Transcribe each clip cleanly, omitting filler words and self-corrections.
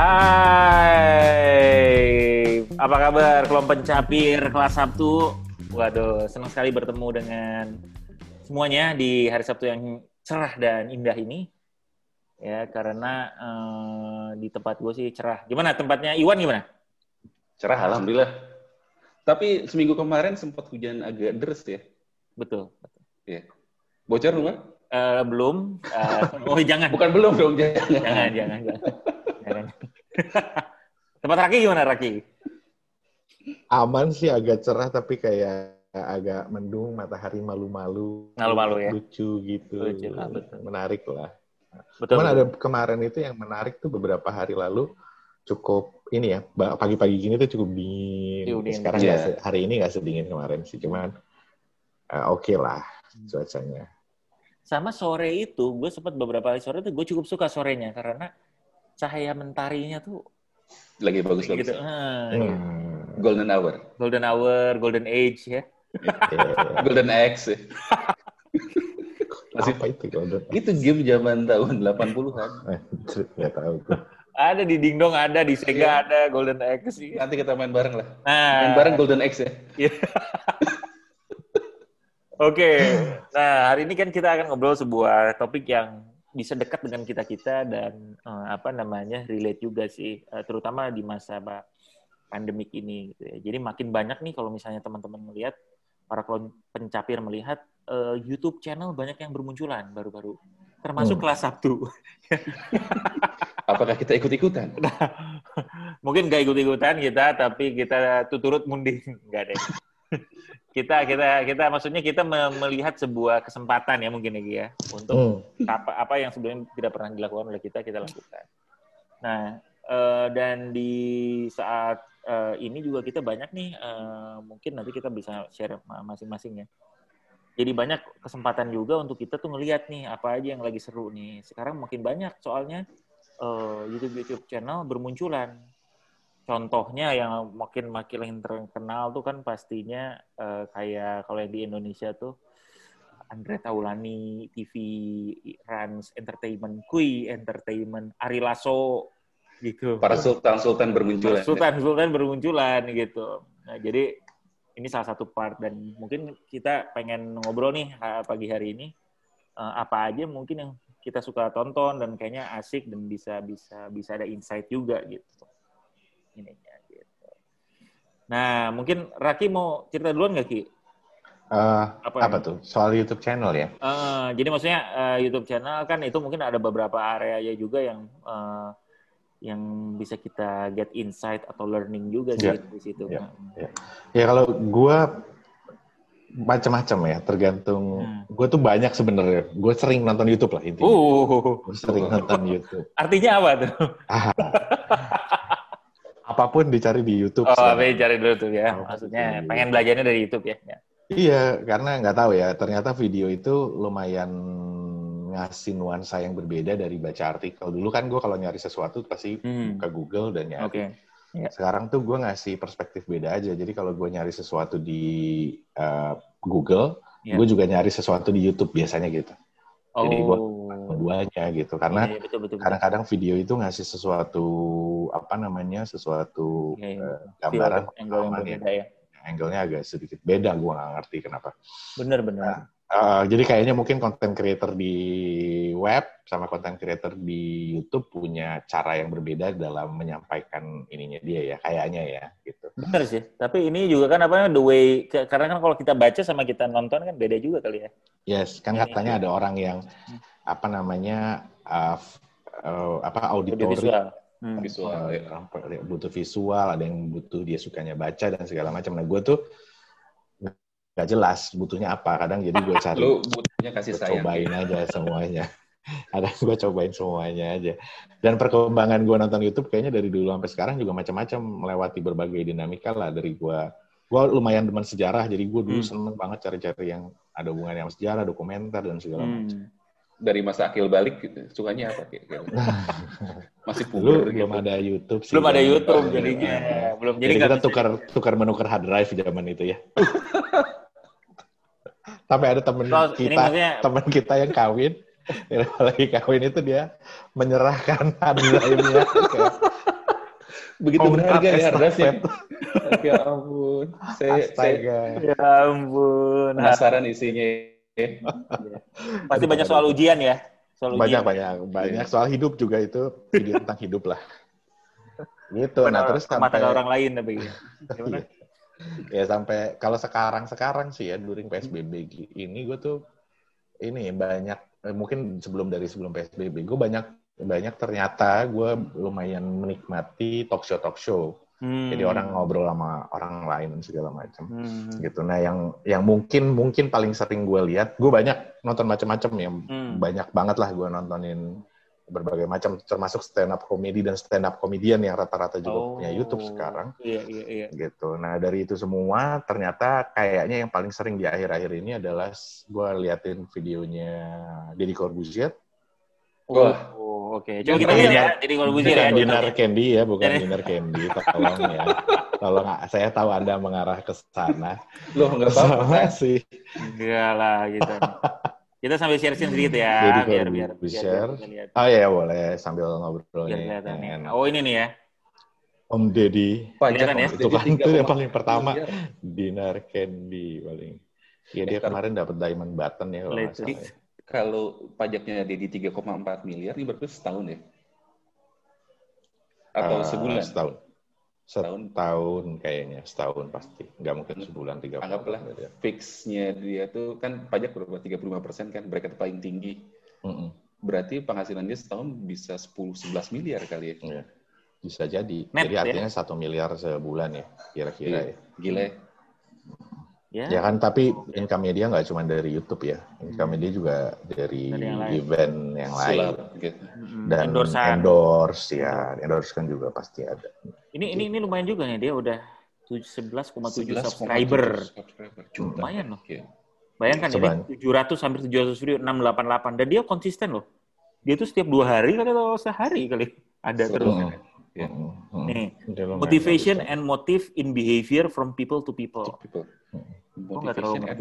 Hai, apa kabar kelompok pencapir kelas Sabtu? Waduh, senang sekali bertemu dengan semuanya di hari Sabtu yang cerah dan indah ini. Ya, karena di tempat gue sih cerah. Gimana tempatnya Iwan gimana? Cerah, alhamdulillah. Tapi seminggu kemarin sempat hujan agak deres ya? Betul. Iya. Bocor nggak? Belum. Oh, jangan. Bukan belum dong, jangan. Jangan. Tempat Raki gimana, Raki? Aman sih, agak cerah tapi kayak agak mendung, matahari malu-malu ya, lucu gitu, menarik lah. Betul. Cuman ada kemarin itu yang menarik tuh beberapa hari lalu cukup ini ya, pagi-pagi gini tuh cukup dingin. Sekarang ya. Hari ini nggak sedingin kemarin sih, cuman oke lah cuacanya. Sama sore itu, gue sempat beberapa hari sore tuh gue cukup suka sorenya karena cahaya mentarinya tuh lagi bagus gitu. Golden hour, golden age ya. Golden X. Ya. Masih apa itu golden? Itu game zaman tahun 80-an. Enggak tahu gue. Ada di Dingdong, ada di Sega, ada Golden X. Ya. Nanti kita main bareng lah. Main bareng Golden X ya. Oke. Nah, hari ini kan kita akan ngobrol sebuah topik yang bisa dekat dengan kita-kita dan relate juga sih, terutama di masa pandemik ini gitu ya. Jadi makin banyak nih kalau misalnya teman-teman melihat, para pencapir melihat YouTube channel banyak yang bermunculan baru-baru, termasuk kelas Sabtu. Apakah kita ikut-ikutan? Nah, mungkin nggak ikut-ikutan kita, tapi kita turut munding, nggak deh. Kita maksudnya kita melihat sebuah kesempatan ya mungkin ya untuk apa yang sebelumnya tidak pernah dilakukan oleh kita lakukan. Nah, dan di saat ini juga kita banyak nih, mungkin nanti kita bisa share masing-masing ya. Jadi banyak kesempatan juga untuk kita tuh ngelihat nih apa aja yang lagi seru nih. Sekarang makin banyak soalnya YouTube channel bermunculan. Contohnya yang makin terkenal tuh kan pastinya kayak kalau yang di Indonesia tuh Andre Taulani, TV Rans Entertainment, Kui Entertainment, Ari Lasso, gitu. Para sultan-sultan bermunculan. Sultan-sultan bermunculan gitu. Nah, jadi ini salah satu part dan mungkin kita pengen ngobrol nih pagi hari ini apa aja mungkin yang kita suka tonton dan kayaknya asik dan bisa ada insight juga gitu. Ininya gitu. Nah, mungkin Raki mau cerita duluan nggak, Ki? Apa tuh? Soal YouTube channel ya? Jadi maksudnya YouTube channel kan itu mungkin ada beberapa area juga yang bisa kita get insight atau learning juga sih di situ. Ya kalau gue macam-macam ya, tergantung. Gue tuh banyak sebenarnya. Gue sering nonton YouTube lah intinya. Gue sering nonton YouTube. Artinya apa tuh? Apapun dicari di YouTube. Oh, apa dicari di YouTube ya? Maksudnya pengen belajarnya dari YouTube ya? Iya, karena nggak tahu ya. Ternyata video itu lumayan ngasih nuansa yang berbeda dari baca artikel. Dulu kan gue kalau nyari sesuatu pasti buka Google dan nyari. Okay. Yeah. Sekarang tuh gue ngasih perspektif beda aja. Jadi kalau gue nyari sesuatu di Google, gue juga nyari sesuatu di YouTube biasanya gitu. Jadi gue keduanya gitu. Karena betul. Kadang-kadang video itu ngasih sesuatu gambaran angle-nya beda ya. Angle-nya agak sedikit beda, gue nggak ngerti kenapa. Bener. Nah, jadi kayaknya mungkin content creator di web sama content creator di YouTube punya cara yang berbeda dalam menyampaikan ininya dia ya, kayaknya ya gitu. Benar sih, tapi ini juga kan the way, karena kan kalau kita baca sama kita nonton kan beda juga kali ya. Yes, kan katanya ada orang yang auditory visual, butuh visual, ada yang butuh dia sukanya baca dan segala macam. Nah, gue tuh nggak jelas butuhnya apa, kadang jadi gue cari. Lu butuhnya kasih sayang. Cobain aja semuanya. Kadang gue cobain semuanya aja. Dan perkembangan gue nonton YouTube kayaknya dari dulu sampai sekarang juga macam-macam, melewati berbagai dinamika lah. Dari gue lumayan demen sejarah, jadi gue dulu seneng banget cari-cari yang ada hubungannya sama sejarah, dokumenter dan segala macam. Dari masa akil balik gitu, sukanya apa? Masih puber gitu. Belum ada YouTube sih. Belum ada YouTube jadinya. Belum jadi kita tukar-menukar hard drive zaman itu ya. Sampai ada teman kita yang kawin, lagi kawin itu dia menyerahkan hard drive-nya Begitu berharga ya hardasnya. Ya ampun. Ya ampun. Penasaran isinya. Pasti banyak soal ujian ya. Banyak soal hidup juga itu. Video tentang hidup lah. Gitu. Nah terus sampai tanggal orang lain tapi. Gimana? Ya sampai kalau sekarang sih ya during PSBB ini gue tuh ini banyak mungkin sebelum PSBB gue banyak ternyata gue lumayan menikmati talk show. Jadi orang ngobrol sama orang lain dan segala macam gitu. Nah yang mungkin paling sering gue lihat, gue banyak nonton macam-macam ya, banyak banget lah gue nontonin berbagai macam, termasuk stand-up comedy dan stand-up comedian yang rata-rata juga punya YouTube sekarang. Iya. Gitu. Nah, dari itu semua, ternyata kayaknya yang paling sering di akhir-akhir ini adalah gue liatin videonya Deddy Corbuzier. Oke. Coba kita lihat ya, Deddy Corbuzier ya. Dinner Candy ya, bukan Dinner Candy. Tolong ya. Tolong, saya tahu Anda mengarah ke sana. Loh, nggak apa-apa sih. Enggak lah, gitu. Kita sambil share-share sedikit ya, biar. Oh iya, boleh sambil ngobrolnya. Oh ini nih ya. Om Deddy. Pajak ya. Itu yang paling pertama. Dinar Candy paling. Iya dia kemarin dapat diamond button ya. Kalau pajaknya Deddy 3,4 miliar, ini berarti setahun ya? Atau sebulan? Setahun kayaknya, setahun pasti. Nggak mungkin sebulan 3. Anggaplah fix-nya dia tuh kan pajak berapa 35% kan, bracket paling tinggi. Berarti penghasilan dia setahun bisa 10-11 miliar kali ya. Bisa jadi. Net, jadi artinya ya? 1 miliar sebulan ya, kira-kira ya. Gila ya. Ya kan, tapi income-nya dia nggak cuma dari YouTube ya. Income-nya dia juga dari event yang lain. Gitu. Dan endorse ya. Endorse kan juga pasti ada. Ini lumayan juga nih. Dia udah 11,7 subscriber. Lumayan loh. Okay. Bayangkan ini 700 hampir 700 video, 688. Dan dia konsisten loh. Dia tuh setiap 2 hari kali atau sehari kali. Ada terus. Ya. Nih, motivation and motive in behavior from people to people. Motivation and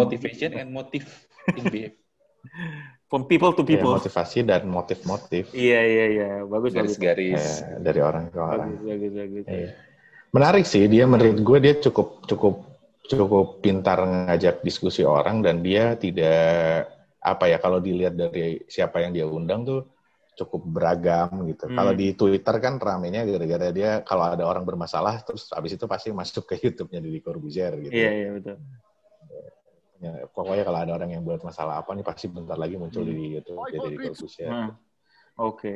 motive in behavior. From people to people. Ya, motivasi dan motif-motif. Iya. Bagus. Garis-garis. Ya, dari orang ke orang. Bagus. Ya. Menarik sih. Dia menurut gue dia cukup pintar ngajak diskusi orang dan dia tidak apa ya kalau dilihat dari siapa yang dia undang tuh cukup beragam gitu. Kalau di Twitter kan ramenya gara-gara dia kalau ada orang bermasalah terus abis itu pasti masuk ke YouTube-nya Deddy Corbuzier gitu. Iya betul. Ya, pokoknya kalau ada orang yang buat masalah apa nih pasti bentar lagi muncul di YouTube Deddy Corbuzier. Oke.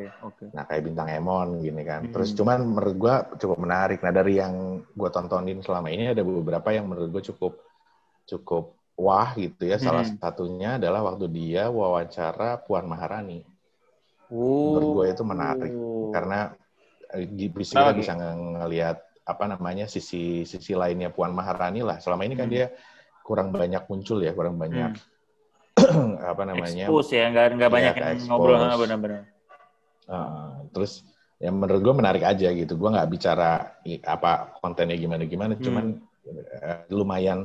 Nah kayak bintang Emon gini kan. Terus cuman menurut gue cukup menarik. Nah dari yang gue tontonin selama ini ada beberapa yang menurut gue cukup wah gitu ya. Salah satunya adalah waktu dia wawancara Puan Maharani. Menurut gue itu menarik karena bisa ngelihat apa namanya sisi lainnya Puan Maharani lah. Selama ini kan dia kurang banyak muncul ya, kurang banyak apa namanya expose ya, nggak banyak yang ngobrol benar-benar. Terus yang menurut gue menarik aja gitu. Gue nggak bicara apa kontennya gimana, cuman lumayan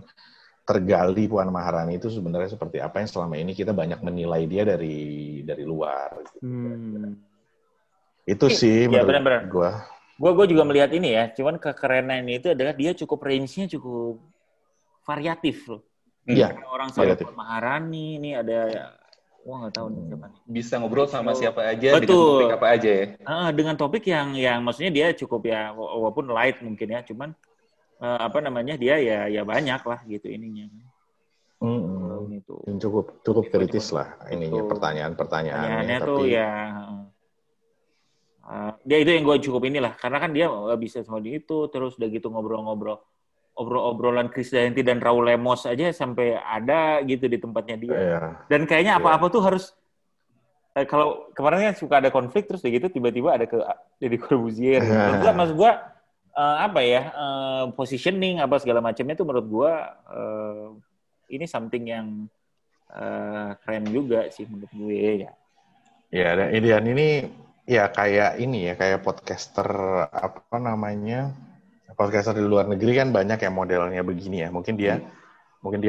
tergali Puan Maharani itu sebenarnya seperti apa yang selama ini kita banyak menilai dia dari luar. Gitu. Itu sih ya, menurut gue. Gue juga melihat ini ya, cuman kekerenan itu adalah dia cukup range-nya cukup variatif loh. Iya. Orang seperti Puan Maharani ini ada, nggak tahu nih siapa nih. Bisa ngobrol sama siapa aja, betul. Dengan topik apa aja ya. Dengan topik yang maksudnya dia cukup ya, walaupun light mungkin ya, cuman apa namanya dia ya banyak lah gitu ininya. Cukup kritis lah ininya pertanyaannya tapi tuh ya dia itu yang gue cukup inilah karena kan dia bisa sama di itu terus udah gitu ngobrol-obrolan Chris Dainty dan Raul Lemos aja sampai ada gitu di tempatnya dia. Dan kayaknya apa-apa tuh harus kalau kemarin kan suka ada konflik terus udah gitu tiba-tiba ada ke Deddy Corbuzier. Maksud gue apa ya positioning apa segala macamnya itu menurut gue ini something yang keren juga sih menurut gue ya. Ya dan Idian ini ya kayak ini ya kayak podcaster apa namanya podcaster di luar negeri kan banyak yang modelnya begini ya mungkin dia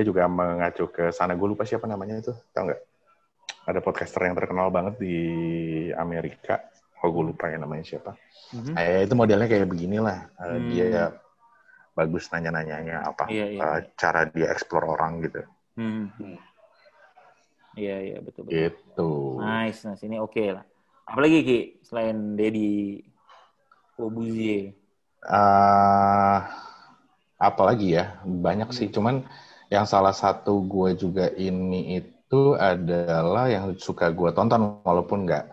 juga mengacu ke sana. Gue lupa siapa namanya itu, tau nggak? Ada podcaster yang terkenal banget di Amerika oh gue lupa ya namanya siapa. Mm-hmm. Itu modelnya kayak beginilah. Dia bagus nanya-nanyanya apa, cara dia eksplor orang gitu. Iya, betul-betul. Gitu. Nice, ini oke lah. Apalagi Ki, selain Deddy Corbuzier? Apalagi ya, banyak sih. Cuman yang salah satu gue juga ini itu adalah yang suka gue tonton, walaupun nggak,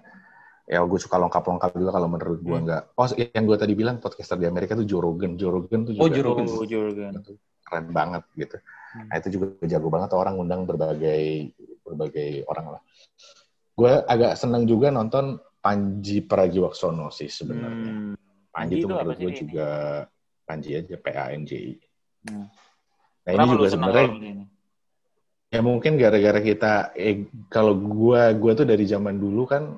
ya gue suka lengkap-lengkap juga kalau menurut gue nggak. Oh, yang gue tadi bilang podcaster di Amerika tuh Joe Rogan. Joe Rogan tuh juga keren banget gitu. Nah, itu juga jago banget orang ngundang berbagai orang lah. Gue agak seneng juga nonton Panji Pragiwaksono sih sebenarnya. Panji itu menurut gue juga Panji aja, PANJI. Nah ini juga sebenarnya ya mungkin gara-gara kita kalau gue tuh dari zaman dulu kan,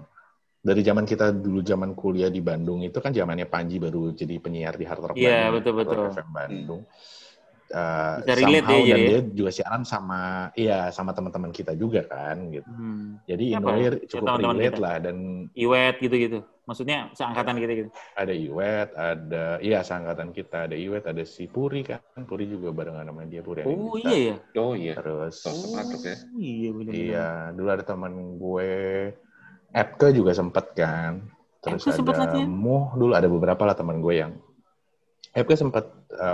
dari zaman kita dulu zaman kuliah di Bandung itu kan zamannya Panji baru jadi penyiar di Hard Rock FM. Iya, betul-betul. Bandung. Somehow dan dia juga siaran sama teman-teman kita juga kan gitu. Jadi Indoneer cukup relate kita lah, dan Iwet gitu-gitu. Maksudnya seangkatan kita gitu. Ada Iwet, seangkatan kita ada Iwet, ada si Puri kan. Puri juga barengan sama dia, Puri. Oh iya ya. Oh iya. Terus iya benar. Iya, dulu ada teman gue Epke juga sempet kan. Terus Epke ada Muh, dulu ada beberapa lah teman gue yang Epke sempet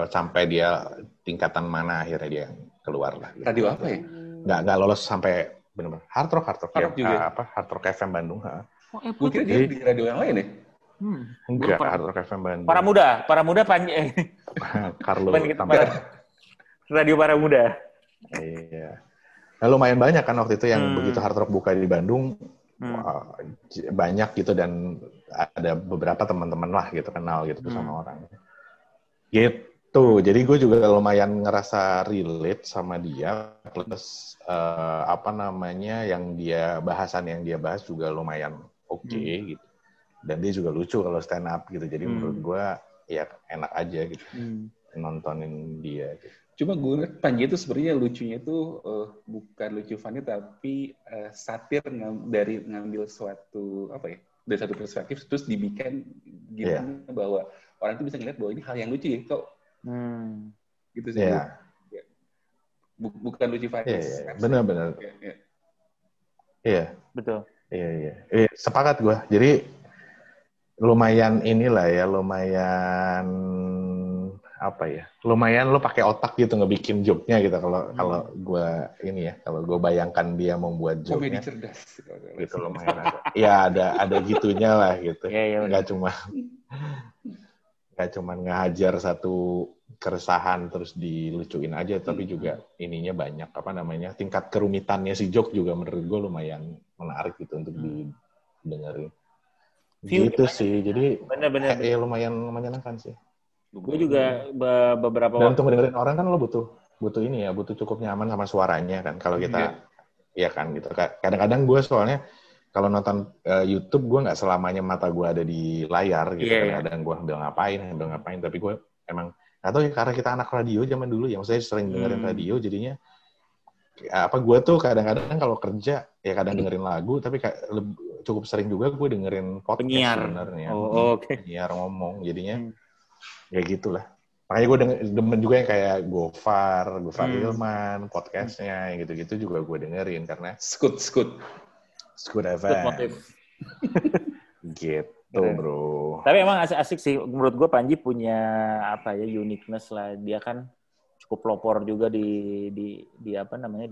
sampai dia tingkatan mana akhirnya dia keluar lah. Gitu. Radio apa ya? Nggak lolos sampai benar-benar Hard Rock juga. Hard Rock FM Bandung. Oh, gue kira dia di radio yang lain ya? Enggak, Hard Rock FM Bandung. Para muda Panji. Carlo Tampere. Radio para muda. Iya. Nah, lumayan banyak kan waktu itu yang begitu Hard Rock buka di Bandung. Wow, banyak gitu, dan ada beberapa teman-teman lah gitu kenal gitu sama orang gitu, jadi gue juga lumayan ngerasa relate sama dia, plus yang dia bahasan yang dia bahas juga lumayan oke gitu, dan dia juga lucu kalau stand up gitu, jadi menurut gue ya enak aja gitu nontonin dia gitu. Cuma gue lihat Panji itu sebenarnya lucunya itu bukan lucu funny, tapi satir dari ngambil suatu dari satu perspektif terus dibikin gimana bahwa orang itu bisa ngeliat bahwa ini hal yang lucu ya kok. Gitu sih. Yeah. Ya. Bukan lucu funny. Yeah. Benar. Iya. Yeah. Yeah. Betul. Iya. Sepakat gue. Jadi lumayan lo pakai otak gitu ngebikin joke-nya gitu, kalau gue ini ya, kalau gue bayangkan dia membuat joke-nya cerdas gitu lumayan ya ada gitunya lah gitu, nggak cuma ngehajar satu keresahan terus dilucuin aja, tapi juga ininya banyak tingkat kerumitannya si joke juga menurut gue lumayan menarik gitu untuk didengerin gitu sih, jadi bener. Ya lumayan menyenangkan sih. Gue juga beberapa waktu. Dan untuk dengerin orang kan lo butuh cukup nyaman sama suaranya kan. Kalau kita, ya kan gitu. Kadang-kadang gue soalnya kalau nonton YouTube gue nggak selamanya mata gue ada di layar gitu. Kadang gue ambil ngapain. Tapi gue emang atau karena kita anak radio zaman dulu ya, maksudnya sering dengerin radio, jadinya gue tuh kadang-kadang kalau kerja ya kadang dengerin lagu, tapi cukup sering juga gue dengerin podcast sebenarnya. Oh, oke. Penyiar ngomong jadinya. Ya gitulah. Makanya gue demen juga yang kayak Bufarilman, podcastnya yang gitu-gitu juga gue dengerin karena Scoot FM. Gitu bro. Tapi emang asik sih menurut gue, Panji punya uniqueness lah. Dia kan cukup pelopor juga di di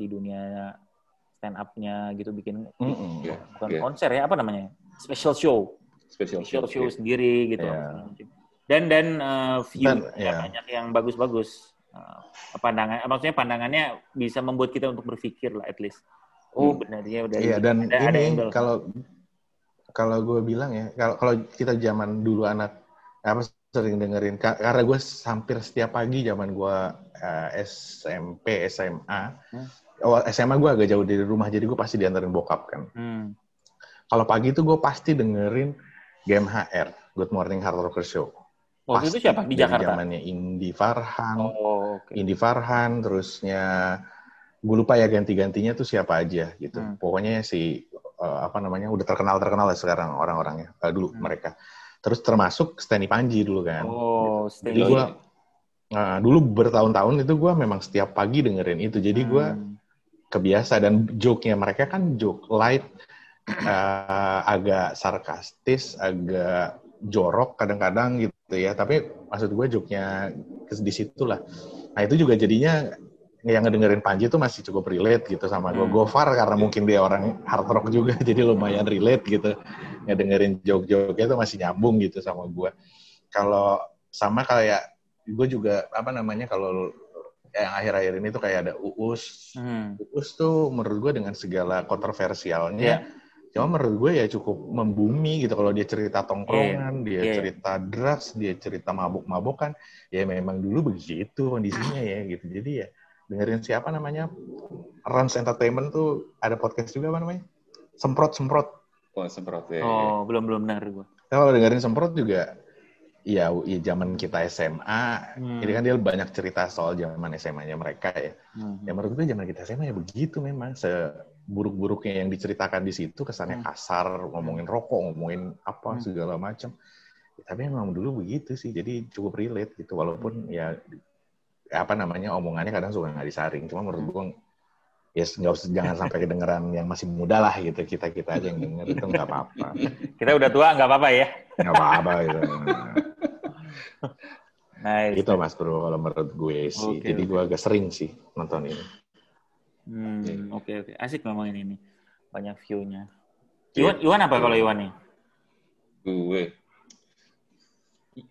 dunia stand up-nya gitu, bikin konser ya special show sendiri gitu. Yeah. Dan view banyak yang bagus-bagus, pandangannya bisa membuat kita untuk berpikir lah at least. Benarnya udah. Iya, dan ini kalau gue bilang ya, kalau kita zaman dulu sering dengerin, karena gue hampir setiap pagi zaman gue SMP SMA. SMA gue agak jauh dari rumah, jadi gue pasti diantarin bokap kan. Kalau pagi itu gue pasti dengerin GMHR, Good Morning Hard Rocker Show. Waktu itu siapa di Jakarta? Zamannya Indi Farhan. Indi Farhan, terusnya gue lupa ya ganti-gantinya tuh siapa aja gitu. Pokoknya si udah terkenal ya sekarang orang-orangnya, dulu mereka. Terus termasuk Steny Panji dulu kan. Oh, gitu. Steny. Jadi gua, dulu bertahun-tahun itu gue memang setiap pagi dengerin itu. Jadi gue kebiasa. Dan joke-nya mereka kan joke light, agak sarkastis, agak jorok kadang-kadang gitu ya. Tapi maksud gue joke-nya di situ lah. Nah itu juga jadinya yang ngedengerin Panji itu masih cukup relate gitu sama gue. Gofar karena mungkin dia orang hard rock juga, jadi lumayan relate gitu. Ngedengerin joke-joke-nya itu masih nyambung gitu sama gue. Kalau sama kayak gue juga kalau yang akhir-akhir ini tuh kayak ada Uus. Uus tuh menurut gue dengan segala kontroversialnya, cuma menurut gue ya cukup membumi gitu. Kalau dia cerita tongkrongan, dia cerita drugs, dia cerita mabuk-mabukan, ya memang dulu begitu kondisinya ya gitu. Jadi ya dengerin Rans Entertainment tuh ada podcast juga Semprot. Oh, Semprot ya. Oh, belum dengar gue. Kalau dengerin Semprot juga ya zaman kita SMA, jadi kan dia banyak cerita soal zaman SMA-nya mereka ya. Ya menurut gue zaman kita SMA ya begitu memang, seburuk-buruknya yang diceritakan di situ, kesannya kasar, ngomongin rokok, ngomongin apa segala macam. Ya, tapi memang dulu begitu sih, jadi cukup relate gitu walaupun omongannya kadang suka nggak disaring. Cuma menurut gue jangan sampai kedengeran yang masih muda lah gitu, kita aja yang denger itu nggak apa-apa. Kita udah tua nggak apa-apa ya? Nggak apa-apa gitu. Nice. Itu Mas Bro kalau menurut gue sih. Okay, jadi gue agak sering sih nonton ini. Oke. Asik memang ini. Banyak view-nya. Iwan apa kalau Iwan nih? Gue.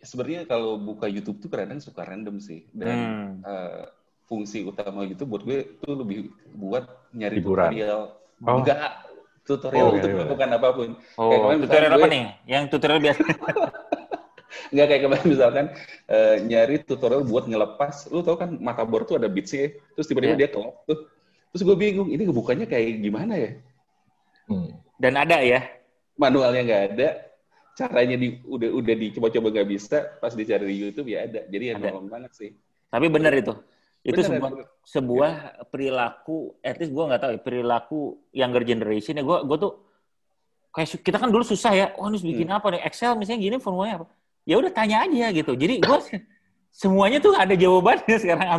Sebenarnya kalau buka YouTube tuh kadang suka random sih. Dan fungsi utama YouTube buat gue tuh lebih buat nyari tutorial. Enggak tutorial bukan apapun. Tutorial apa nih? Yang tutorial biasa. Nggak kayak kemarin misalkan nyari tutorial buat ngelepas, lu tau kan mata bor tuh ada beatsnya, terus tiba-tiba dia kelop tuh, terus gue bingung ini ngebukanya kayak gimana ya, dan ada ya manualnya nggak ada, caranya udah dicoba-coba nggak bisa, pas dicari di YouTube ya ada, jadi ada. Ya nolong banget sih. Tapi benar itu sebuah perilaku, at least gue nggak tahu perilaku younger generation ya, gue tuh kayak kita kan dulu susah ya, harus bikin apa nih Excel misalnya gini formulanya apa. Ya udah tanya aja gitu. Jadi gue semuanya tuh ada jawabannya sekarang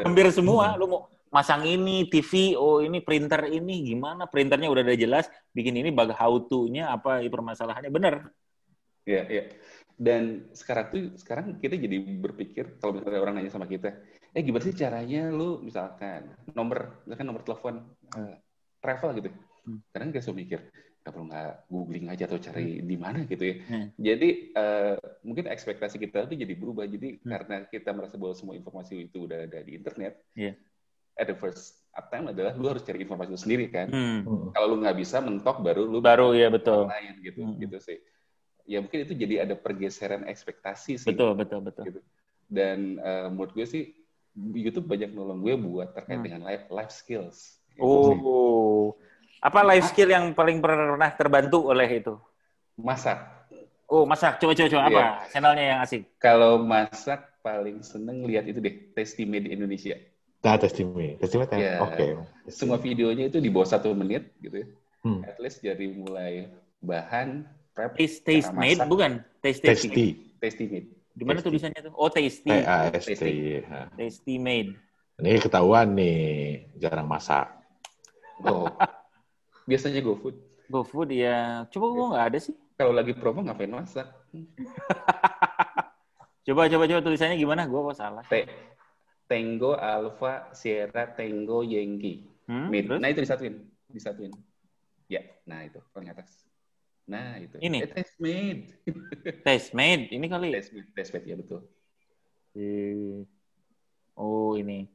hampir semua. Lu mau masang ini TV, ini printer ini gimana? Printernya udah ada jelas. Bikin ini bag how to-nya apa permasalahannya bener. Iya. Dan sekarang kita jadi berpikir kalau misalnya orang nanya sama kita, gimana sih caranya lu misalkan nomor telepon travel gitu. Kadang kita suka mikir, kalau nggak googling aja atau cari di mana gitu ya. Jadi mungkin ekspektasi kita itu jadi berubah. Jadi karena kita merasa bahwa semua informasi itu udah ada di internet, at the first time adalah lu harus cari informasi itu sendiri kan. Kalau lu nggak bisa mentok baru ya betul. Lain gitu gitu sih. Ya mungkin itu jadi ada pergeseran ekspektasi sih. Betul. Gitu. Dan menurut gue sih YouTube banyak nolong gue buat terkait dengan life skills. Apa life skill yang paling pernah terbantu oleh itu? Masak. Oh, masak. Coba apa? Channelnya yang asik. Kalau masak paling seneng lihat itu deh, Tastemade Indonesia. Nah, Tastemade. Oke. Semua videonya itu di bawah 1 menit gitu ya. At least dari mulai bahan, prep, Tastemade bukan? Tastemade. Di mana tulisannya tuh? Oh, Tasty. Tastemade. Ini ketahuan nih, jarang masak. Oh. Biasanya GoFood ya. Coba gue nggak ada sih. Kalau lagi promo ngapain masak? Coba tulisannya gimana? Gue kok salah. Tango Alpha Sierra Tango Yankee. Nah itu disatuin. Ya, nah itu paling atas. Nah itu. Ini. Tastemade. Ini kali. Tastemade ya betul. Oh ini.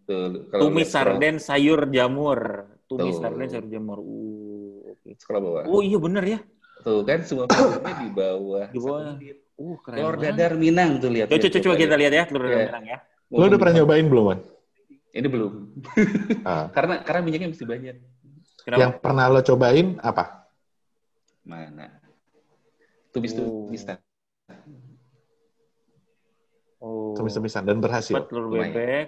Tumis sarden sayur jamur. Sekolah bawah. Oh iya benar ya. Tuh kan semua filmnya di bawah. Keren. Telur dadar Minang tuh lihat. Coba kita lihat ya telur dadar Minang ya. Lo udah pernah nyobain belum, Man? Ini belum. Karena minyaknya mesti banyak. Kenapa? Yang pernah lo cobain apa? Mana? Tumis-tumisan. Tumis-tumisan dan berhasil. Cepet telur bebek.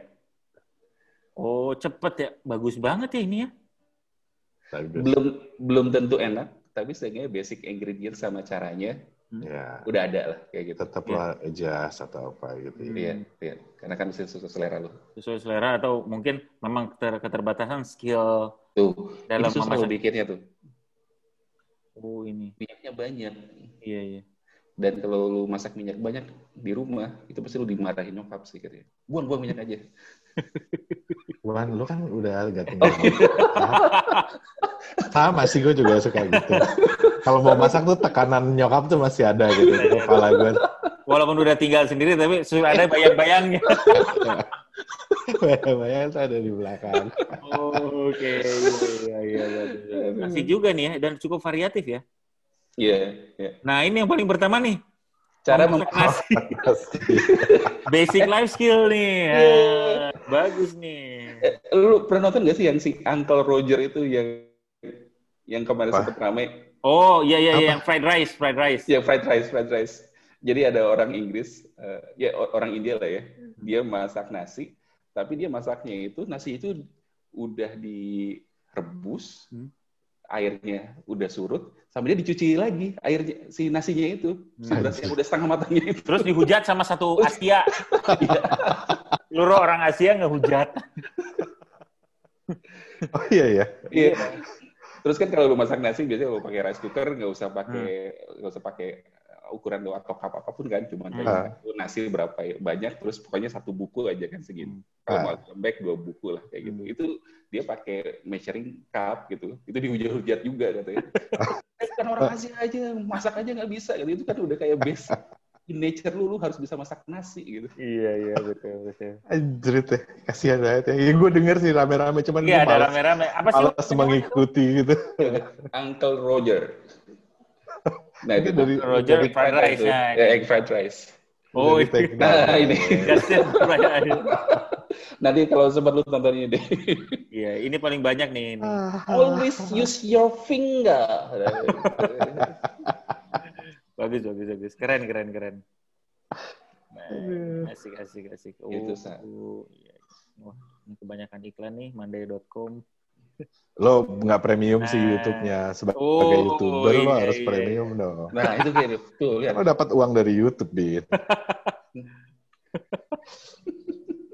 Cepet ya. Bagus banget ya ini ya. Belum tentu enak, tapi setidaknya basic ingredient sama caranya udah ada lah kayak gitu. Tetaplah adjust atau apa gitu. Iya. Karena kan sesuai selera lo. Sesuai selera atau mungkin memang keterbatasan skill tuh dalam memasak bikinnya tuh. Oh ini minyaknya banyak. Iya. Dan kalau lu masak minyak banyak di rumah, itu pasti lu dimarahin nyokap sih katanya. Buang minyak aja. Buan, lu kan udah ganti. Sama sih, gue juga suka gitu. Kalau mau masak tuh tekanan nyokap tuh masih ada gitu di kepala gue. Walaupun udah tinggal sendiri, tapi sudah ada bayang-bayangnya. Bayang-bayang itu ada di belakang. Oke. Iya. Asik juga nih ya, dan cukup variatif ya. Iya. Nah, ini yang paling pertama nih. Cara memasak nasi. Basic life skill nih. Bagus nih. Lu pernah nonton nggak sih yang si Uncle Roger itu yang kemarin sempat ramai? Oh, iya, yang fried rice. Ya, fried rice. Jadi ada orang Inggris, orang India lah ya. Dia masak nasi, tapi dia masaknya itu nasi itu udah direbus. Airnya udah surut, sama dia dicuci lagi airnya, si nasinya itu, si berasnya udah setengah matangnya itu. Terus dihujat sama satu Asia. Seluruh orang Asia ngehujat. Oh iya. Terus kan kalau lu masak nasi biasanya lu pakai rice cooker, nggak usah pakai ukuran doa atau cup apapun kan, cuma nasi berapa banyak, terus pokoknya satu buku aja kan segini. Kalau mau comeback 2 buku lah kayak gitu. Itu dia pakai measuring cup gitu. Itu dihujat-hujat juga katanya. Kan orang Asia aja masak aja nggak bisa gitu. Itu kan udah kayak basic in nature lu harus bisa masak nasi gitu. Iya betul. Anjir teh, kasihan banget ya. Gue denger sih rame-rame cuman iya, ada rame-rame. Apa sih? Malas mengikuti gitu. Uncle Roger. Nah, itu dari fried rice. Egg fried rice. Oh, itu. Nah, ini. Nanti kalau sempat lu tonton ini deh. Iya, ini paling banyak nih. Always use your finger. Bagus. Keren. Nah, asik. Itu sah. Wah, ini kebanyakan iklan nih, mandai.com. Lo nggak premium sih YouTube-nya sebagai YouTuber, lo harus premium dong. Nah, itu kayak betul ya. Lo dapat uang dari YouTube, Bit.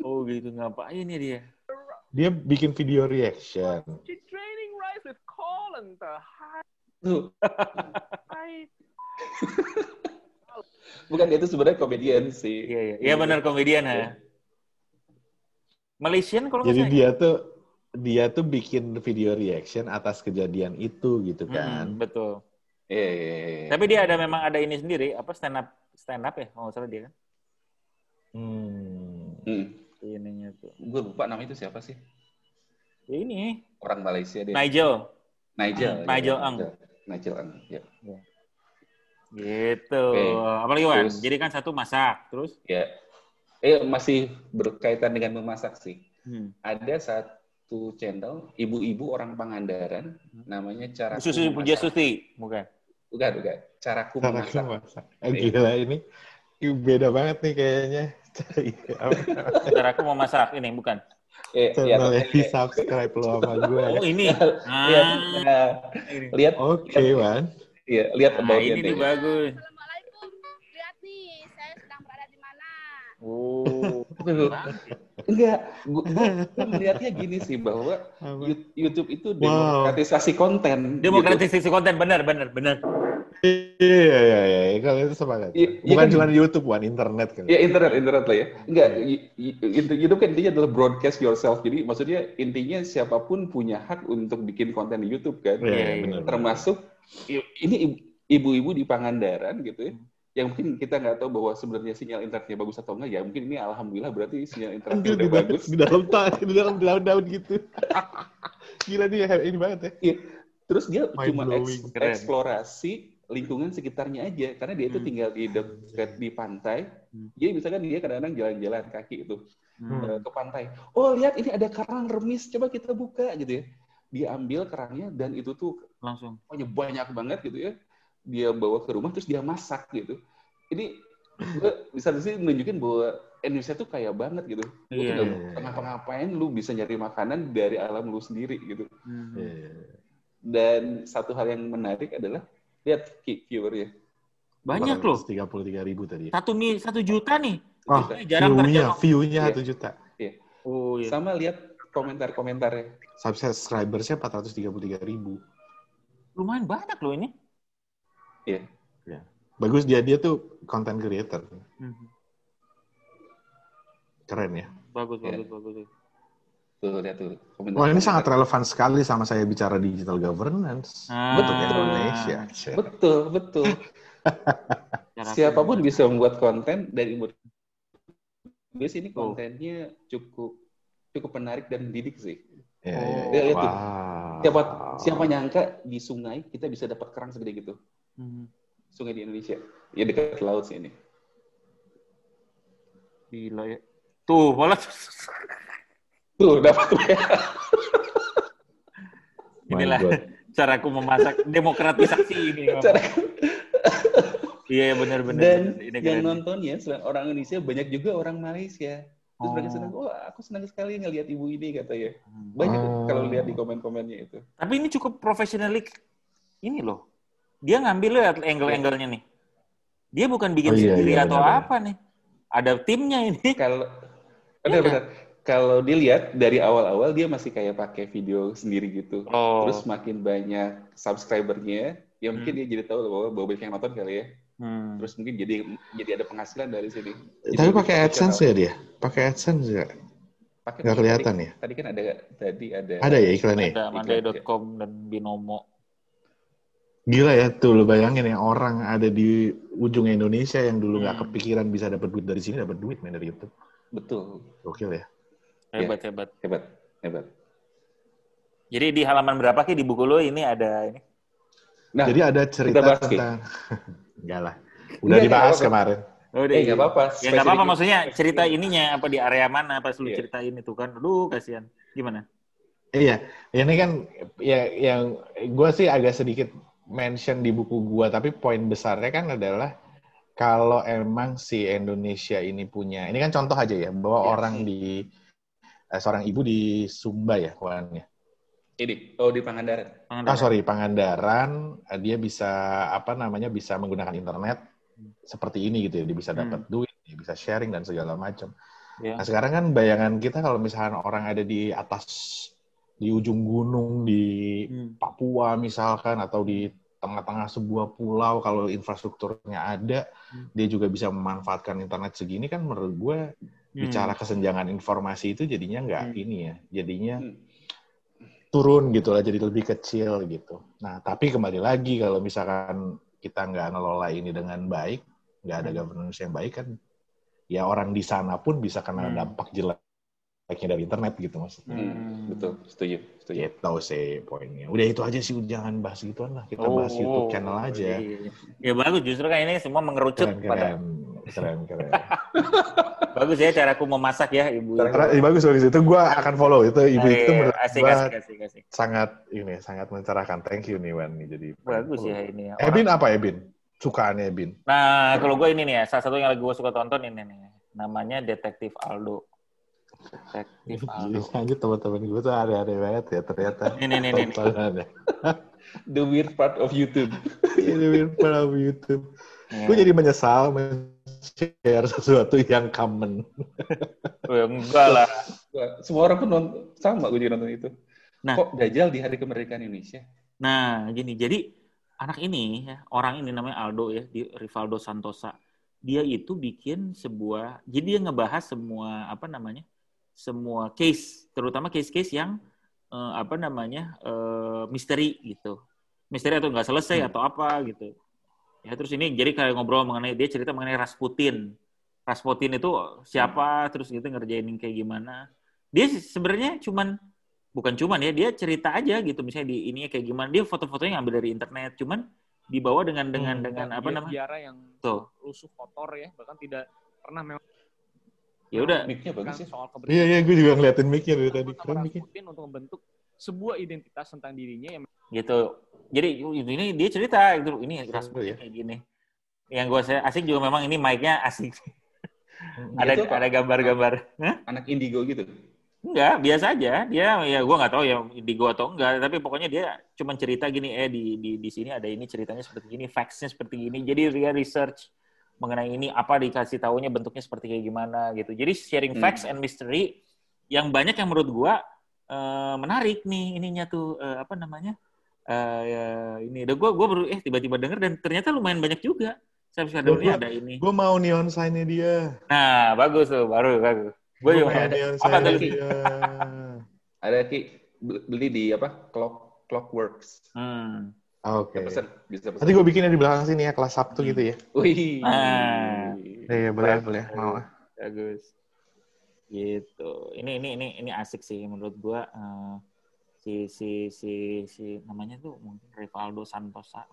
Oh, gitu ngapain ya dia? Dia bikin video reaction. Bukan, dia itu sebenarnya komedian sih. Iya, benar komedian ya. Malaysian kalau nggak salah. Jadi dia tuh bikin video reaction atas kejadian itu gitu kan. Betul. Iya. Tapi dia memang ada ini sendiri, apa stand up ya kalau nggak salah dia kan. Ininya tuh. Gue lupa nama itu siapa sih? Ya ini. Orang Malaysia dia. Nigel Ng. Ya. Gitu. Okay. Apalagi Wan? Jadi kan satu masak, terus? Ya. Masih berkaitan dengan memasak sih. Ada satu channel ibu-ibu orang Pangandaran namanya Caraku Memasak. Puja Susi, bukan. Caraku Memasak. Gila ini beda banget nih kayaknya. Caraku Memasak ini bukan. Channel yang di-subscribe lo sama gue. Oh, ini. Lihat. Oke, Wan. Iya, lihat about-nya. Ini bagus. Assalamualaikum. Lihat nih, saya sedang berada di mana. Oh. Enggak, gue melihatnya gini sih bahwa YouTube itu demokratisasi konten. Demokratisasi konten, benar. Iya. Kalau itu semangat. Bukan cuma YouTube, Wan, internet kan. Iya, internet lah ya. Enggak, YouTube kan intinya adalah broadcast yourself. Jadi maksudnya intinya siapapun punya hak untuk bikin konten di YouTube kan. Iya, termasuk ini ibu-ibu di Pangandaran gitu ya. Yang mungkin kita nggak tahu bahwa sebenarnya sinyal internetnya bagus atau enggak, ya mungkin ini alhamdulillah berarti sinyal internetnya udah bagus. Di dalam daun gitu. Gila dia, ini banget ya. Iya. Terus dia cuma eksplorasi lingkungan sekitarnya aja, karena dia itu tinggal di dekat di pantai. Jadi misalkan dia kadang-kadang jalan-jalan kaki itu ke pantai. Oh, lihat ini ada karang remis, coba kita buka gitu ya. Dia ambil kerangnya dan itu tuh langsung banyak banget gitu ya. Dia bawa ke rumah, terus dia masak, gitu. Ini, gue bisa disini menunjukin bahwa Indonesia tuh kaya banget, gitu. Lu tinggal ngapa-ngapain, lu bisa nyari makanan dari alam lu sendiri, gitu. Dan satu hal yang menarik adalah lihat viewernya. Banyak loh. 33.000 tadi. 1 juta nih. Oh, view-nya 1 juta. Iya. Oh, iya. Sama lihat komentar-komentarnya. Subscribersnya 433.000. Lumayan banyak loh ini. Iya. Ya. Bagus dia tuh content creator. Mm-hmm. Keren ya. Bagus. Tuh, lihat tuh. Wah, ini sangat relevan sekali sama saya bicara digital governance. Betul ya, Indonesia. Betul. Siapapun bisa membuat konten dari umur. Guys, ini kontennya cukup menarik dan mendidik sih. Ya, lihat tuh. Siapa nyangka di sungai kita bisa dapat kerang segede gitu. Sungai di Indonesia. Ya dekat laut sih ini. Gila ya. Tuh, malah tuh dapat tuh ya. Inilah caraku memasak demokratisasi ini. Iya benar-benar. Dan ini yang nonton ya orang Indonesia, banyak juga orang Malaysia. Terus mereka senang, aku senang sekali ngelihat ibu ini katanya. Banyak kalau lihat di komen-komennya itu. Tapi ini cukup profesionalik. Ini loh, dia ngambil lihat angle-angle-nya nih. Dia bukan bikin sendiri atau apa nih. Ada timnya ini. Kalau benar-benar. Kalau dilihat dari awal-awal dia masih kayak pakai video sendiri gitu. Terus makin banyak subscribernya, ya mungkin dia jadi tahu bahwa banyak yang nonton kali ya. Terus mungkin jadi ada penghasilan dari sini. Tapi pakai AdSense ya dia? Pakai AdSense ya? Nggak kelihatan ya? Tadi kan ada. Ada ya iklannya? Ada mandai.com dan Binomo. Gila ya tuh, lo bayangin ya, orang ada di ujung Indonesia yang dulu nggak kepikiran bisa dapat duit dari sini, dapat duit main dari YouTube. Betul. Gokil ya. Hebat. Jadi di halaman berapa Ki di buku lo ini ada ini? Nah, jadi ada cerita tentang enggak lah. Udah dibahas kemarin. Enggak apa-apa. Ya enggak apa-apa maksudnya cerita ininya apa di area mana pas lu ceritain itu kan. Aduh kasihan. Gimana? Iya, ini kan ya yang gua sih agak sedikit mention di buku gua, tapi poin besarnya kan adalah kalau emang si Indonesia ini punya. Ini kan contoh aja ya bahwa orang di seorang ibu di Sumba ya, kawannya. Di Pangandaran. Pangandaran, dia bisa bisa menggunakan internet seperti ini gitu ya, dia bisa dapat duit, dia bisa sharing dan segala macam. Yeah. Nah, sekarang kan bayangan kita kalau misalkan orang ada di atas di ujung gunung di Papua misalkan atau di tengah-tengah sebuah pulau, kalau infrastrukturnya ada, dia juga bisa memanfaatkan internet segini kan menurut gue. Bicara kesenjangan informasi itu jadinya nggak turun gitu lah, jadi lebih kecil gitu. Nah, tapi kembali lagi kalau misalkan kita nggak ngelola ini dengan baik, nggak ada governance yang baik kan, ya orang di sana pun bisa kena dampak jeleknya dari internet gitu maksudnya. Betul, setuju. Ya, tahu sih poinnya. Udah itu aja sih, jangan bahas gituan lah, kita bahas YouTube channel aja. Iya. Ya bagus, justru kan ini semua mengerucut pada... Keren. Bagus ya caraku memasak ya ibu. Bagus itu gue akan follow itu ibu. Itu asik. Sangat mencerahkan. Thank you nih Wan. Jadi bagus ya ini. Ebin apa Ebin? Sukaannya Ebin. Nah kalau gue ini nih ya salah satu yang lagi gue suka tonton ini nih. Namanya Detektif Aldo. Lanjut teman-teman gue tuh aneh-aneh banget ya ternyata. Ini. The weird part of YouTube. Yeah. Gue jadi menyesal share sesuatu yang common. Enggak lah. Semua orang pun nonton, sama gue juga nonton itu. Nah, kok Dajjal di hari kemerdekaan Indonesia? Nah, gini. Jadi, anak ini, ya, orang ini namanya Aldo ya, di Rivaldo Santosa. Dia itu bikin sebuah, jadi dia ngebahas semua, semua case. Terutama case-case yang, misteri gitu. Misteri atau nggak selesai atau apa gitu. Ya terus ini jadi kayak ngobrol mengenai dia cerita mengenai Rasputin. Rasputin itu siapa terus gitu ngerjain kayak gimana. Dia sebenarnya dia cerita aja gitu misalnya di ininya kayak gimana. Dia foto-fotonya ngambil dari internet cuman dibawa dengan biara yang rusuh kotor ya bahkan tidak pernah memang. Ya udah mic-nya bagus sih soal keberadaan. Iya gue juga ngeliatin mic-nya dari tadi. Rasputin untuk membentuk sebuah identitas tentang dirinya yang gitu. Jadi ini dia cerita gitu. Ini Rasputin kayak gini. Yang gue asik juga memang ini mic-nya asik. Ada gambar-gambar. Anak indigo gitu. Enggak, biasa aja. Dia ya gue nggak tahu ya di gue atau enggak, tapi pokoknya dia cuma cerita gini, di sini ada ini, ceritanya seperti gini, factsnya seperti gini. Jadi dia research mengenai ini, apa dikasih taunya bentuknya seperti kayak gimana gitu. Jadi sharing facts and mystery yang banyak yang menurut gue menarik nih ininya tuh apa namanya? Ya, ini udah gue baru tiba-tiba denger dan ternyata lumayan banyak juga. Sampai ada ini. Gue mau neon sign-nya dia. Nah, bagus tuh, baru. Gue juga ada Ki? Ada Ki, beli di apa? Clockworks. Oke. Okay. Bisa pesan. Nanti gue bikinnya di belakang sini ya, kelas Sabtu gitu ya. Wih. Iya, boleh. Mau. Bagus. Gitu. Ini asik sih menurut gue. Si namanya tuh mungkin Rivaldo Santosa.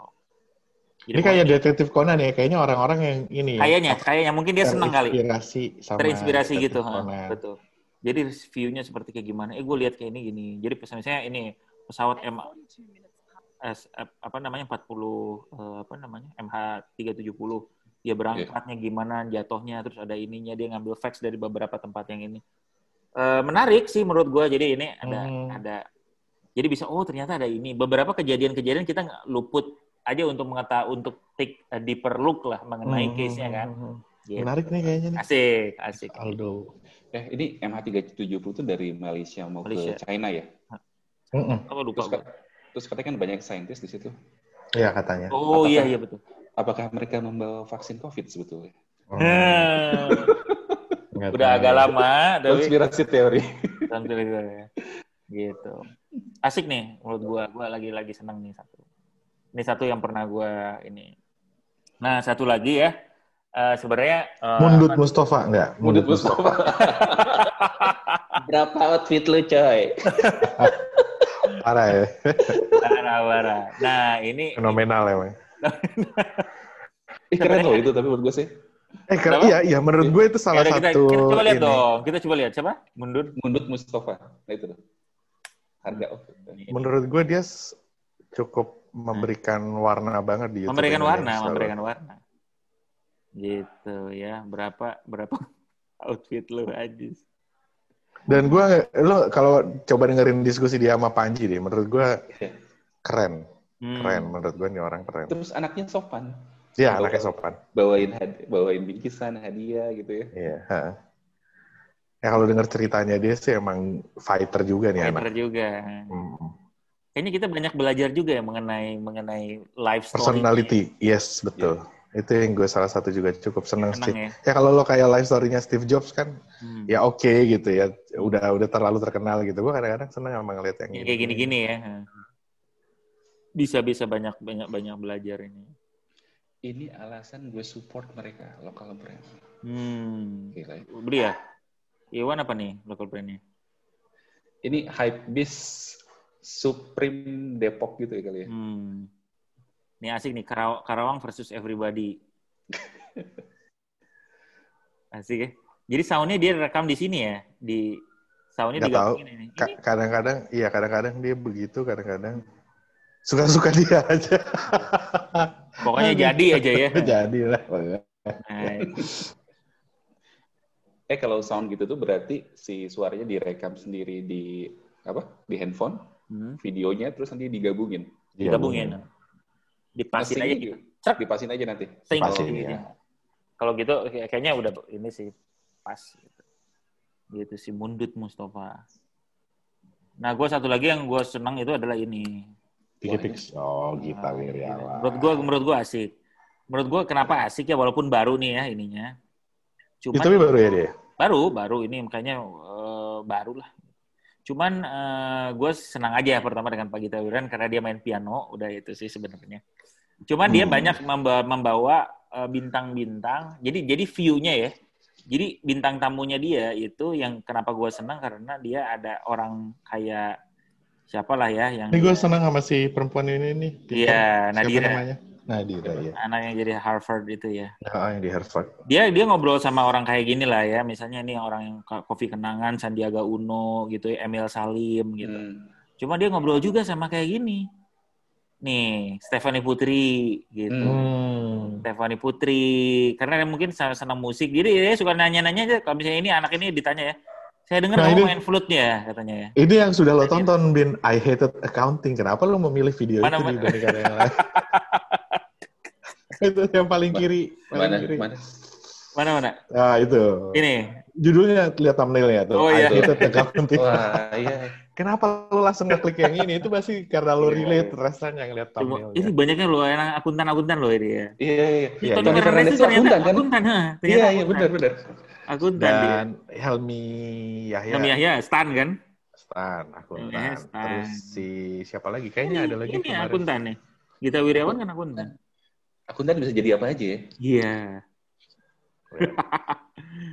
Jadi ini kayak detektif Conan ya, kayaknya orang-orang yang ini. Kayaknya mungkin dia senang kali. Terinspirasi gitu, betul. Jadi view-nya seperti kayak gimana? Gue lihat kayak ini gini. Jadi misalnya ini pesawat MH370 dia berangkatnya gimana, jatuhnya, terus ada ininya, dia ngambil facts dari beberapa tempat yang ini. Menarik sih menurut gue. Jadi ini ada. Jadi bisa ternyata ada ini. Beberapa kejadian-kejadian kita nggak luput aja untuk mengetahui, untuk take a deeper look lah mengenai case-nya kan. Gitu. Menarik nih kayaknya nih. Asik. Aldo. Ini MH370 itu dari Malaysia mau ke China ya? Apa lupa? Terus katanya kan banyak saintis di situ. Iya katanya. Oh iya betul. Apakah mereka membawa vaksin COVID sebetulnya? Udah agak lama. Konspirasi teori. Gitu. Asik nih menurut gua. Gua lagi senang nih satu. Ini satu yang pernah gue ini. Nah, satu lagi ya. Sebenarnya... Mundur Mustafa. Berapa outfit lu, coy? Parah ya? Parah. Nah, ini... Fenomenal ya, Weng. Keren loh itu, tapi menurut gue sih. Keren. Iya. Menurut gue itu salah satu... Kita coba lihat dong. Kita coba lihat. Siapa? Mundur Mustafa. Nah, itu dong. Harga outfit. Menurut gue dia cukup memberikan warna banget di YouTube. Memberikan warna. Gitu ya. Berapa outfit lu aja. Dan gue, lu kalau coba dengerin diskusi dia sama Panji deh, menurut gue keren. Keren, menurut gue nih orang keren. Terus anaknya sopan. Iya, anaknya sopan. Bawain bingkisan, hadiah gitu ya. Iya, ya kalau denger ceritanya dia sih emang fighter juga nih anak. Kayaknya kita banyak belajar juga ya mengenai life story. Personality, yes, betul. Yeah. Itu yang gue salah satu juga cukup seneng sih. Ya kalau lo kayak life story-nya Steve Jobs kan, ya oke gitu ya. Udah terlalu terkenal gitu. Gue kadang-kadang seneng sama ngeliat yang kayak gini-gini ya. Bisa banyak belajar ini. Ini alasan gue support mereka, local brand. Beli ya? Iwan apa nih local brand-nya? Ini Hypebeast Supreme Depok gitu ya kali ya. Ini asik nih, Karawang versus Everybody. Asik ya. Jadi soundnya dia rekam di sini ya, di soundnya digabungin ini. Kadang-kadang dia begitu, kadang-kadang suka-suka dia aja. Pokoknya jadi aja ya. Jadilah. Kalau sound gitu tuh berarti si suaranya direkam sendiri di apa? Di handphone. Videonya terus nanti digabungin. Dipasin aja gitu. Dipasin aja nanti. Kalau gitu kayaknya udah ini sih pas gitu. Gitu si Mundut Mustafa. Nah, gue satu lagi yang gue senang itu adalah ini. Gita Wiryawan. Menurut gue asik. Menurut gue kenapa asik ya walaupun baru nih ya ininya. Cuma tapi baru ya dia. Baru ini makanya barulah. Cuman gue senang aja pertama dengan Pak Gita Wiryawan karena dia main piano, udah itu sih sebenarnya. Cuman dia banyak membawa bintang-bintang. Jadi view-nya ya. Jadi bintang tamunya dia itu yang kenapa gue senang karena dia ada orang kayak siapalah ya yang. Ini gue senang sama si perempuan ini nih. Iya, Nadira. Namanya? Nadira ya. Anak yang jadi Harvard itu ya. Yang di Harvard. Dia ngobrol sama orang kayak gini lah ya. Misalnya ini orang yang Kofi Kenangan, Sandiaga Uno gitu ya, Emil Salim gitu. Cuma dia ngobrol juga sama kayak gini. Nih, Stephanie Putri gitu. Stephanie Putri. Karena mungkin senang musik. Jadi dia suka nanya-nanya aja. Kalau misalnya ini anak ini ditanya ya. Saya dengar kamu main flute ya katanya ya. Ini yang sudah lo tonton, Bin. I Hated Accounting. Kenapa lo memilih video itu dibandingkan yang lain? Itu yang paling kiri. Mana? Ah, itu. Ini. Judulnya, lihat thumbnailnya tuh. Oh, I Hated Accounting. Wah, iya. Kenapa lo langsung ngeklik yang ini? Itu pasti karena lo relate rasanya ngeliat thumbnailnya. Ini banyaknya lo yang akuntan-akuntan lo ini ya. Iya. Itu karena itu ternyata akuntan. Iya, benar. Akuntan dan dia. Helmi Yahya Stan kan? Stan, akuntan. Stan. Terus si siapa lagi? Kayaknya ada lagi kemarin. Ini akuntan nih. Gita Wiryawan kan akuntan. Akuntan bisa jadi apa aja ya? Iya.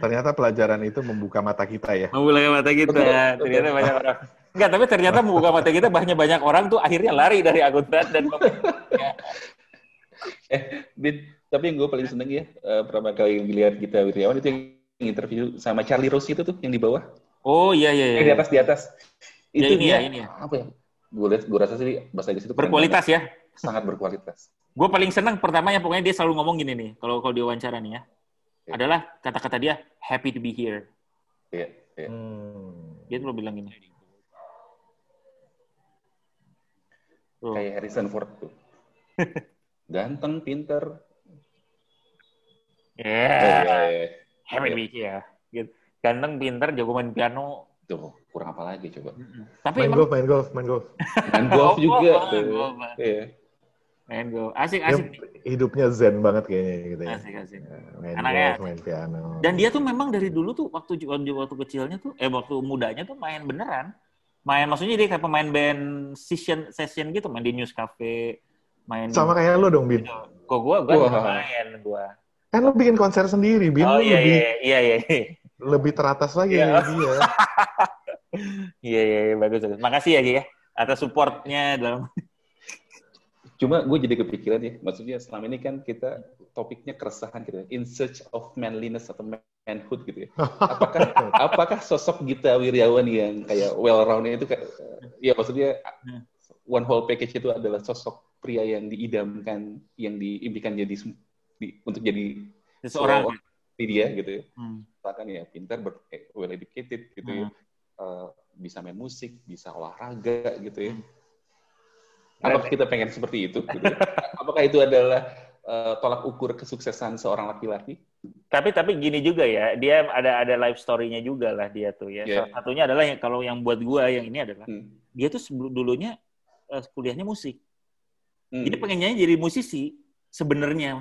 Ternyata pelajaran itu membuka mata kita ya? Membuka mata kita. Ternyata banyak orang. Enggak, tapi ternyata membuka mata kita banyak orang tuh akhirnya lari dari akuntan dan tapi yang gue paling seneng ya, pertama kali lihat Gita Wiryawan itu yang interview sama Charlie Rose itu tuh, yang di bawah. Oh iya. Yang di atas. Itu dia, ya. Apa ya? Gue rasa sih bahasa Inggris itu berkualitas ya. Sangat berkualitas. Gue paling senang pertamanya pokoknya dia selalu ngomong gini nih, kalau diwawancara nih ya. Yeah. Adalah kata-kata dia, happy to be here. Iya. Dia tuh lo bilang gini. Kayak Harrison Ford tuh. Ganteng, pinter. Yeah. Happy to be here. Ganteng, pinter, jago main piano. Tuh, kurang apa lagi coba. Tapi main golf. Main golf juga. Iya. Main golf. Asik. Hidupnya zen banget kayaknya gitu ya. Asik. Main anaknya golf, main piano. Dan dia tuh memang dari dulu tuh waktu kecilnya tuh waktu mudanya tuh main beneran. Main maksudnya dia kayak pemain band session gitu, main di news cafe, main sama kayak lo dong, Bin. Kok gua main gua. Kan lo bikin konser sendiri, Bin. Oh iya. Lebih teratas lagi ya dia. Iya, bagus. Makasih ya atas supportnya dalam. Cuma gue jadi kepikiran ya, maksudnya selama ini kan kita topiknya keresahan gitu ya, in search of manliness atau manhood gitu ya. Apakah sosok Gita Wiryawan yang kayak well-rounded itu kayak, ya maksudnya one whole package itu adalah sosok pria yang diidamkan, yang diimpikan jadi untuk jadi seorang dia gitu ya. Bahkan ya pintar, well educated gitu ya. Bisa main musik, bisa olahraga gitu ya. Apakah kita pengen seperti itu? Gitu ya? Apakah itu adalah tolak ukur kesuksesan seorang laki-laki? Tapi gini juga ya, dia ada life story-nya juga lah dia tuh ya. Yeah. Salah satunya adalah kalau yang buat gua yang ini adalah dia tuh dulunya kuliahnya musik. Jadi pengennya jadi musisi sebenarnya.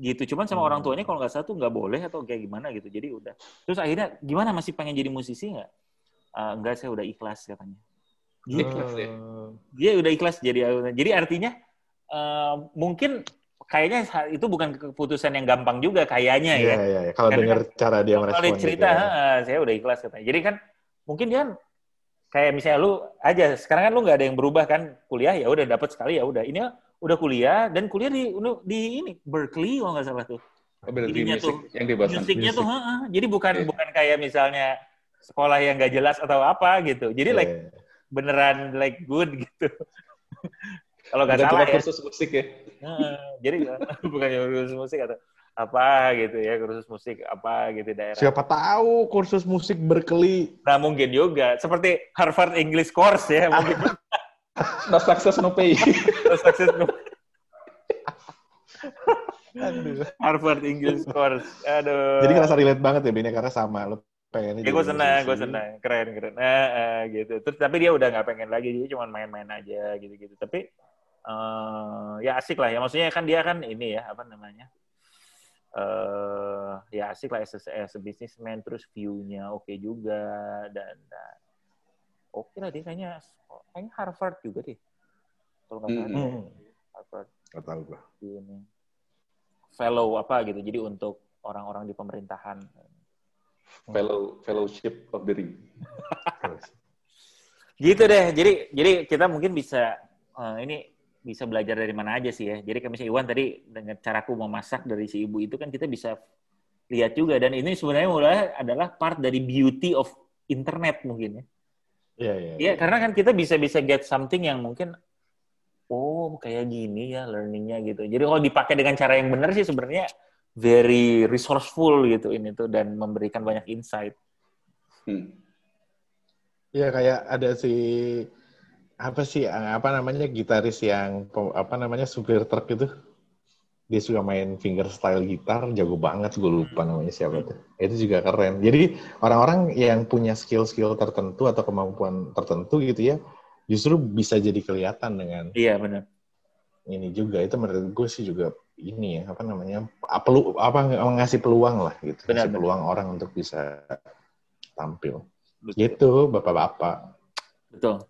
Gitu, cuman sama orang tuanya kalau nggak salah tuh nggak boleh atau kayak gimana gitu, jadi udah. Terus akhirnya gimana, masih pengen jadi musisi nggak? Enggak, saya udah ikhlas katanya. Ikhlas ya? Dia udah ikhlas, jadi artinya mungkin kayaknya itu bukan keputusan yang gampang juga kayaknya ya. Iya. Kalau dengar cara dia merespon. Kalau cerita, gitu ya. Saya udah ikhlas katanya. Jadi kan mungkin dia kayak misalnya lu aja, sekarang kan lu nggak ada yang berubah kan, kuliah ya udah dapat sekali ya udah. Ini udah kuliah dan kuliah di ini Berklee kalau nggak salah tuh. Ininya tuh yang dibahas. Musiknya tuh, jadi bukan kayak misalnya sekolah yang nggak jelas atau apa gitu. Jadi beneran good gitu. Kalau nggak salah ya. Kursus musik ya. Jadi bukannya kursus musik atau apa gitu ya, kursus musik apa gitu daerah. Siapa tahu kursus musik Berklee. Nah mungkin juga seperti Harvard English course ya mungkin. No success no pay. No success no pay. Harvard English course. Aduh. Jadi ngerasa relate banget ya Bini, karena sama lo pengennya. Ya, gue senang, keren. Gitu. Terus tapi dia udah nggak pengen lagi, dia cuma main-main aja gitu. Tapi ya asik lah ya. Maksudnya kan dia kan ini ya apa namanya? Ya asik lah as a businessman, terus view-nya oke juga dan oke lah dia kayaknya Harvard juga deh. Kalau nggak salah Harvard. Nggak tahu lah. Ini fellow apa gitu. Jadi untuk orang-orang di pemerintahan. Fellowship of the Ring. Gitu deh. Jadi kita mungkin bisa ini bisa belajar dari mana aja sih ya. Jadi kayak misalnya Iwan tadi dengan Caraku Memasak dari si ibu itu kan kita bisa lihat juga. Dan ini sebenarnya mulai adalah part dari beauty of internet mungkin ya. Iya, karena kan kita bisa get something yang mungkin, kayak gini ya learningnya gitu. Jadi kalau dipakai dengan cara yang benar sih sebenarnya very resourceful gitu ini tuh dan memberikan banyak insight. Iya, kayak ada si apa namanya gitaris yang supir truk itu. Dia suka main fingerstyle gitar, jago banget, gue lupa namanya siapa tuh. Itu juga keren. Jadi orang-orang yang punya skill-skill tertentu atau kemampuan tertentu gitu ya, justru bisa jadi kelihatan dengan. Iya, benar. Ini juga itu menurut gue sih juga ini ya, ngasih peluang lah gitu. Benar, ngasih peluang orang untuk bisa tampil. Betul. Gitu, bapak-bapak. Betul.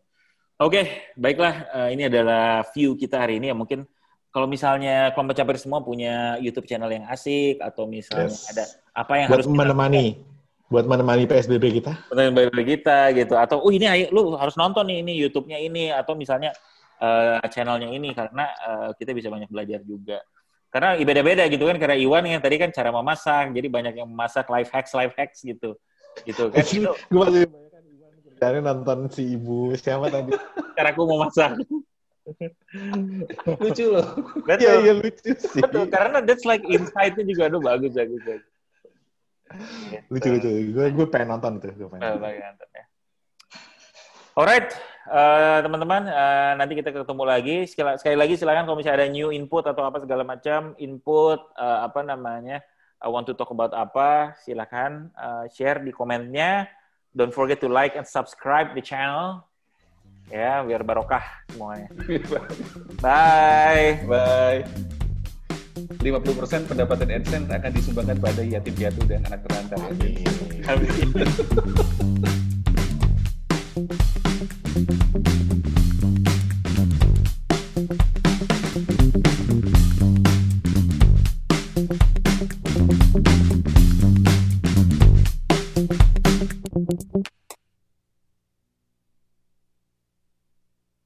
Oke, baiklah. Ini adalah view kita hari ini yang mungkin kalau misalnya kelompok capir semua punya YouTube channel yang asik atau misalnya ada apa yang buat harus menemani PSBB kita. PSBB kita gitu atau ini ayo, lu harus nonton nih ini YouTube-nya ini atau misalnya channelnya ini karena kita bisa banyak belajar juga. Karena beda-beda gitu kan karena Iwan yang tadi kan cara memasak jadi banyak yang memasak life hacks gitu. Gitu kan. Gue masih bayangkan Iwan dari nonton si ibu siapa tadi Caraku Memasak. Lucu loh. Iya lucu sih. Betul, karena that's like insight-nya juga bagus. Lucu. Gue pengen nonton tuh. Ya. Alright, teman-teman, nanti kita ketemu lagi. Sekali lagi silakan kalau misalnya ada new input atau apa segala macam input want to talk about apa, silakan share di komennya. Don't forget to like and subscribe the channel. Ya, biar barokah semuanya. Bye. 50% pendapatan AdSense akan disumbangkan pada yatim piatu dan anak terlantar. Amin.